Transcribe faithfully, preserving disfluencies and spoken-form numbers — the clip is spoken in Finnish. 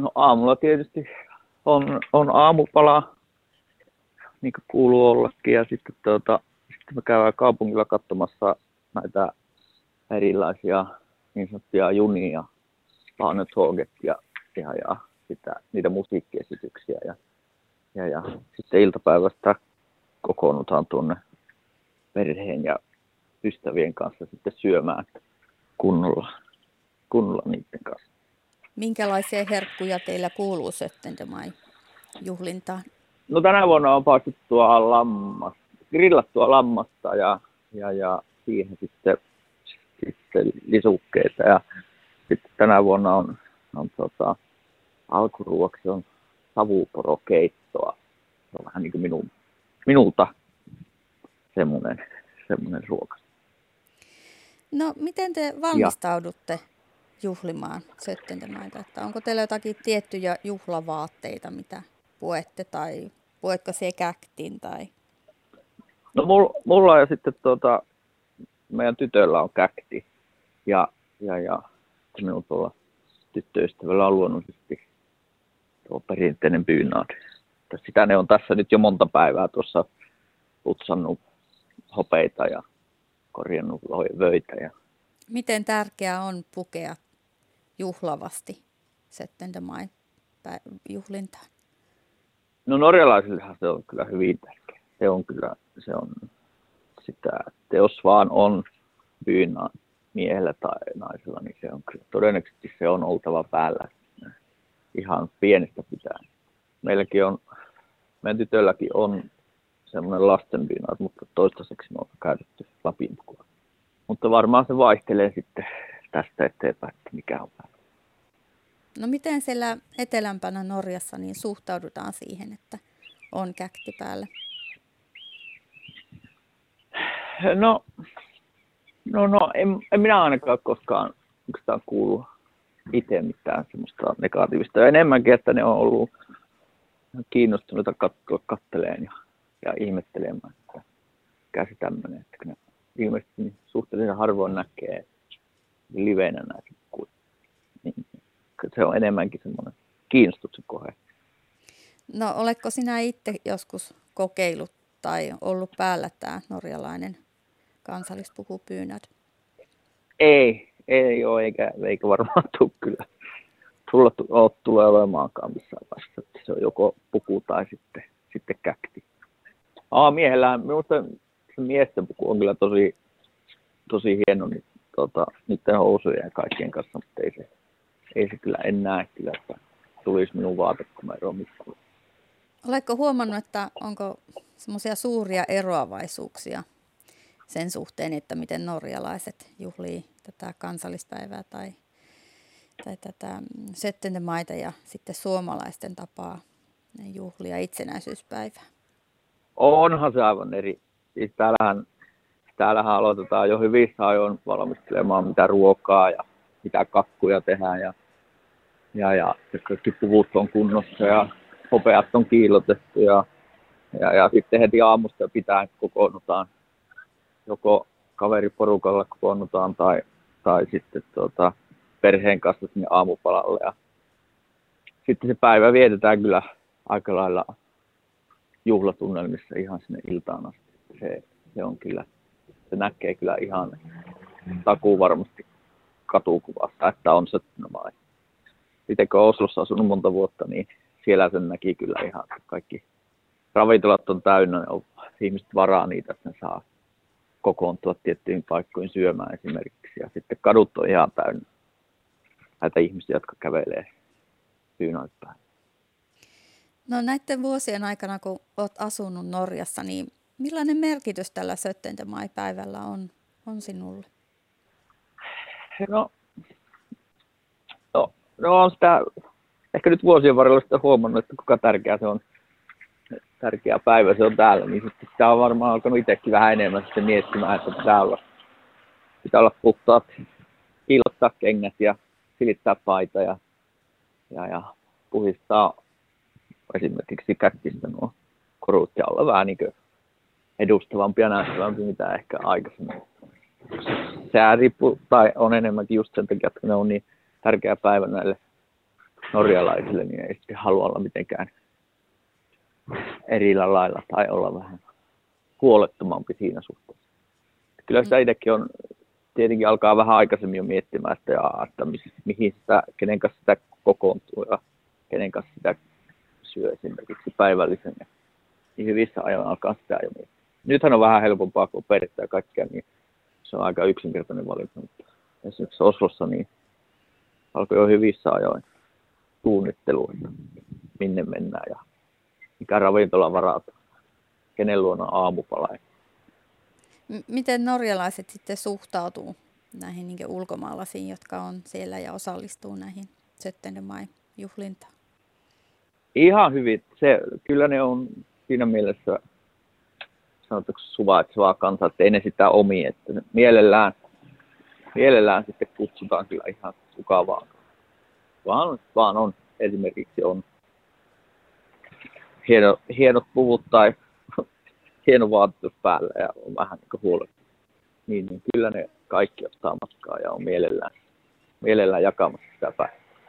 No aamulla tietysti on, on aamupala, niin kuin kuuluu ollakin, ja sitten, tuota, sitten me käydään kaupungilla katsomassa näitä erilaisia niin sanottuja junia, Barnethoget ja, ja, ja sitä, niitä musiikkiesityksiä. Ja, ja, ja sitten iltapäivästä kokoonnutaan tuonne perheen ja ystävien kanssa sitten syömään kunnolla, kunnolla niiden kanssa. Minkälaisia herkkuja teillä kuuluu syttende mai juhlintaan? No tänä vuonna on paistettua lammasta, grillattua lammasta ja, ja, ja siihen sitten, sitten lisukkeita. Ja sitten tänä vuonna on, on tota, alkuruoksi on savuporokeittoa. Se on vähän niin kuin minun, minulta semmoinen, semmoinen ruoka. No miten te valmistaudutte ja juhlimaan syttende maita? Onko teillä jotakin tiettyjä juhlavaatteita, mitä puette, tai puetko se käktin? Tai? No mulla ja sitten tuota, meidän tytöllä on käkti ja, ja, ja minun tuolla tyttöystävällä on luonnollisesti tuo perinteinen pyynaadi. Sitä ne on tässä nyt jo monta päivää tuossa putsannut hopeita ja korjannut vöitä. Ja miten tärkeää on pukea juhlavasti syttende mai juhlintaan? No norjalaisillehan se on kyllä hyvin tärkeä. Se on kyllä, se on sitä, että jos vaan on pyynnä miehellä tai naisella, niin se on kyllä, todennäköisesti se on oltava päällä ihan pienestä pitäen. Meilläkin on, meidän tytölläkin on semmoinen lastenpyynnä, mutta toistaiseksi me on käytetty lapinpukua. Mutta varmaan se vaihtelee sitten tästä eteenpäin, että mikä on päällä. No miten siellä etelämpänä Norjassa niin suhtaudutaan siihen, että on käkti päällä? No, no, no en, en minä ainakaan koskaan yksitään kuulu itse mitään semmoista negatiivista. Enemmänkin, että ne on ollut kiinnostuneita katsoa katteleen ja, ja ihmettelemään, että käsi tämmöinen. Että ne ilmeisesti suhteellisen harvoin näkee livenä näitä kuin. Se on enemmänkin semmoinen kiinnostuksen kohde. No oletko sinä itse joskus kokeillut tai ollut päällä tämä norjalainen kansallispuku pyynaadi? Ei, ei ole eikä, eikä varmaan tule kyllä. Tulla ole, tulee olemaankaan missään vasta. Se on joko puku tai sitten, sitten käkti. Aa, miehellähän, minusta se miesten puku on kyllä tosi, tosi hieno niin, tota, niiden housujen ja kaikkien kanssa, mutta ei se. Ei se kyllä enää kyllä, että tulisi minun vaatekomeroon mitään. Oletko huomannut, että onko semmoisia suuria eroavaisuuksia sen suhteen, että miten norjalaiset juhlii tätä kansallispäivää tai, tai tätä syttende maita ja sitten suomalaisten tapaa juhlia itsenäisyyspäivää? Onhan se aivan eri. Siis täällähän, täällähän aloitetaan jo hyvissä ajoin valmistelemaan mitä ruokaa ja mitä kakkuja tehdään ja, ja, ja kaikki puvut on kunnossa ja hopeat on kiillotettu ja, ja, ja sitten heti aamusta pitää kokoonnutaan. Joko kaveriporukalla kokoonnutaan tai, tai sitten tuota, perheen kanssa sinne aamupalalle. Ja sitten se päivä vietetään kyllä aika lailla juhlatunnelmissa ihan sinne iltaan asti. Se, se, on kyllä, se näkee kyllä ihan takuu varmasti katukuvasta, että on syttende mai. Itse kun Oslossa asunut monta vuotta, niin siellä sen näki kyllä ihan, kaikki ravintolat on täynnä, on ihmiset varaa niitä, että ne saa kokoontua tiettyihin paikkoihin syömään esimerkiksi. Ja sitten kadut on ihan täynnä näitä ihmisiä, jotka kävelee pyynaadipään. No näiden vuosien aikana, kun olet asunut Norjassa, niin millainen merkitys tällä syttende mai päivällä on, on sinulle? No, no, no on sitä, ehkä nyt vuosien varrella sitä huomannut, että kuinka tärkeä se on, tärkeä päivä se on täällä, niin sitten sitä on varmaan alkanut itsekin vähän enemmän sitten miettimään, että pitää olla, pitää olla puhtaat, kiillottaa kengät ja silittää paita ja, ja, ja puhistaa esimerkiksi käkkistä nuo korut ja olla vähän niin kuin edustavampia näyttävämpi mitä ehkä aikaisemmin. Se riippuu, tai on enemmänkin just sen takia, että ne on niin tärkeä päivä näille norjalaisille, niin ei sitten halua olla mitenkään erillä lailla tai olla vähän huolettomampi siinä suhteessa. Kyllä sitä itsekin on, tietenkin alkaa vähän aikaisemmin jo miettimään, että, jaa, että mihin sitä, kenen kanssa sitä kokoontuu ja kenen kanssa sitä syö esimerkiksi päivällisen. Niin hyvissä ajoin alkaa sitä jo miettiä. Nythän on vähän helpompaa, kun perittää kaikkea, niin se on aika yksinkertainen valinta. Esimerkiksi Oslossa niin alkoi jo hyvissä ajoin suunnittelu, minne mennään ja mikä ravintola varataan, kenen luona aamupala. Miten norjalaiset sitten suhtautuu näihin niin ulkomaalaisiin, jotka on siellä ja osallistuu näihin syttende mai juhlintaan? Ihan hyvin. Se, kyllä ne on siinä mielessä sanotaanko suvaitsevaa kansaa, että ei ne sitä omia. Että mielellään, mielellään sitten kutsutaan kyllä ihan kukaan vaan. Vaan, vaan on esimerkiksi on hieno, hienot puvut tai hieno vaatitus päällä ja on vähän niin kuin huolehtunut. Niin, niin kyllä ne kaikki ottaa matkaa ja on mielellään, mielellään jakamassa sitä päivää.